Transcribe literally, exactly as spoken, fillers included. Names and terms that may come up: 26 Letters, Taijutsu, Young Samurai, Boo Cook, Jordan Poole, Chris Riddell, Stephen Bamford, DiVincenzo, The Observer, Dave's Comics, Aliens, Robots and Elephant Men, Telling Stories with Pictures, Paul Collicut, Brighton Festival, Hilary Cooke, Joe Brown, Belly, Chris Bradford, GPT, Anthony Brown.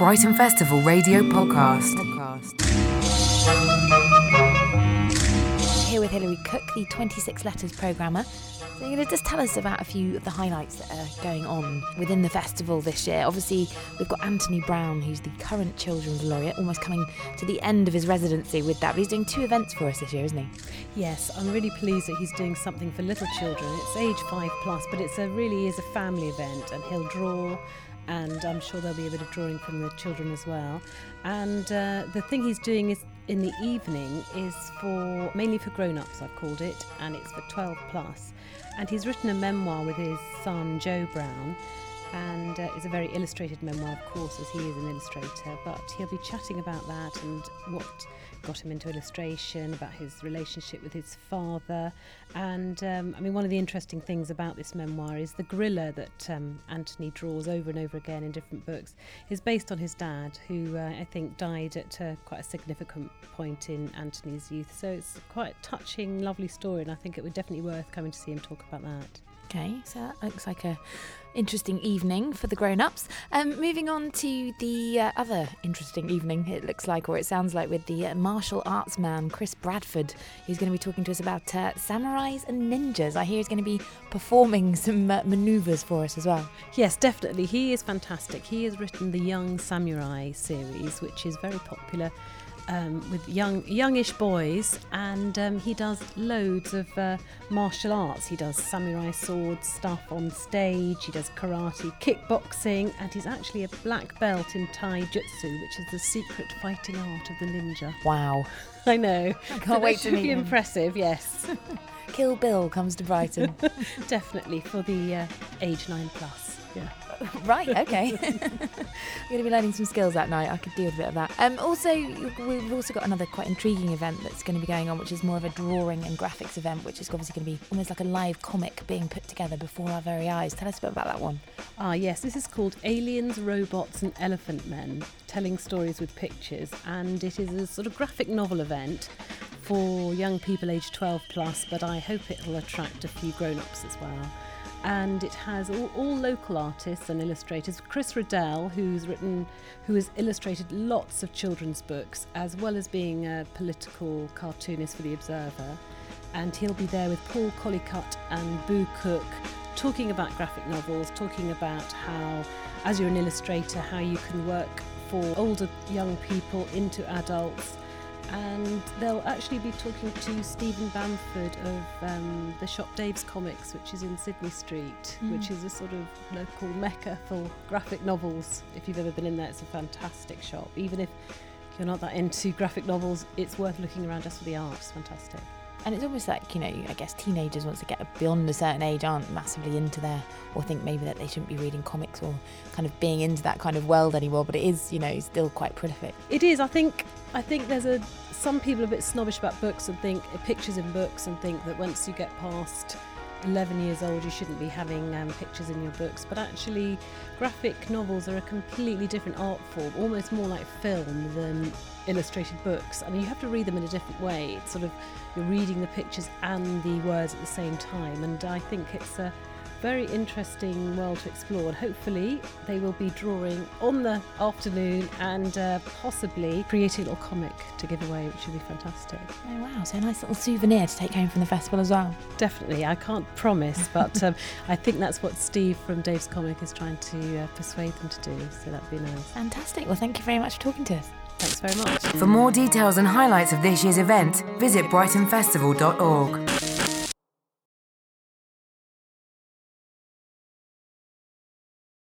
Brighton Festival Radio Podcast. Here with Hilary Cooke, the twenty-six Letters programmer. So you're going to just tell us about a few of the highlights that are going on within the festival this year. Obviously, we've got Anthony Brown, who's the current Children's Laureate, almost coming to the end of his residency with that. But he's doing two events for us this year, isn't he? Yes, I'm really pleased that he's doing something for little children. It's age five plus, but it's a really is a family event, and he'll draw. And I'm sure there'll be a bit of drawing from the children as well. And uh, the thing he's doing is in the evening is for mainly for grown-ups, I've called it, and it's for twelve plus. And he's written a memoir with his son Joe Brown, and uh, it's a very illustrated memoir, of course, as he is an illustrator. But he'll be chatting about that and what got him into illustration, about his relationship with his father. And um, I mean, one of the interesting things about this memoir is the gorilla that um, Anthony draws over and over again in different books is based on his dad, who uh, I think died at uh, quite a significant point in Anthony's youth. So it's quite a touching, lovely story, and I think it would definitely worth coming to see him talk about that. Okay, so that looks like a interesting evening for the grown-ups. Um, moving on to the uh, other interesting evening, it looks like, or it sounds like, with the uh, martial arts man, Chris Bradford, who's going to be talking to us about uh, samurais and ninjas. I hear he's going to be performing some uh, manoeuvres for us as well. Yes, definitely. He is fantastic. He has written the Young Samurai series, which is very popular Um, with young, youngish boys, and um, he does loads of uh, martial arts. He does samurai sword stuff on stage, he does karate, kickboxing, and he's actually a black belt in Taijutsu, which is the secret fighting art of the ninja. Wow. I know. I can't so wait to meet him. Impressive, yes. Kill Bill comes to Brighton. Definitely, for the uh, age nine plus, yeah. Right, okay. We're going to be learning some skills that night. I could deal with a bit of that. Um, also, we've also got another quite intriguing event that's going to be going on, which is more of a drawing and graphics event, which is obviously going to be almost like a live comic being put together before our very eyes. Tell us a bit about that one. Ah, yes. This is called Aliens, Robots and Elephant Men, Telling Stories with Pictures, and it is a sort of graphic novel event for young people aged twelve plus, but I hope it'll attract a few grown-ups as well. And it has all, all local artists and illustrators. Chris Riddell, who's written, who has illustrated lots of children's books, as well as being a political cartoonist for The Observer. And he'll be there with Paul Collicut and Boo Cook, talking about graphic novels, talking about how, as you're an illustrator, how you can work for older young people into adults. And they'll actually be talking to Stephen Bamford of um, the shop Dave's Comics, which is in Sydney Street, mm. which is a sort of local mecca for graphic novels. If you've ever been in there, it's a fantastic shop. Even if you're not that into graphic novels, it's worth looking around just for the art. It's fantastic. And it's almost like, you know, I guess teenagers, once they get beyond a certain age, aren't massively into their, or think maybe that they shouldn't be reading comics or kind of being into that kind of world anymore. But it is, you know, still quite prolific. It is. I think I think there's a some people are a bit snobbish about books and think pictures in books and think that once you get past eleven years old, you shouldn't be having um, pictures in your books. But actually, graphic novels are a completely different art form, almost more like film than illustrated books. I mean, you have to read them in a different way. It's sort of you're reading the pictures and the words at the same time. And I think it's a very interesting world to explore. And hopefully, they will be drawing on the afternoon and uh, possibly creating a little comic to give away, which would be fantastic. Oh wow! So a nice little souvenir to take home from the festival as well. Definitely, I can't promise, but um, I think that's what Steve from Dave's Comic is trying to uh, persuade them to do. So that'd be nice. Fantastic. Well, thank you very much for talking to us. Thanks very much. For more details and highlights of this year's event, visit brighton festival dot org.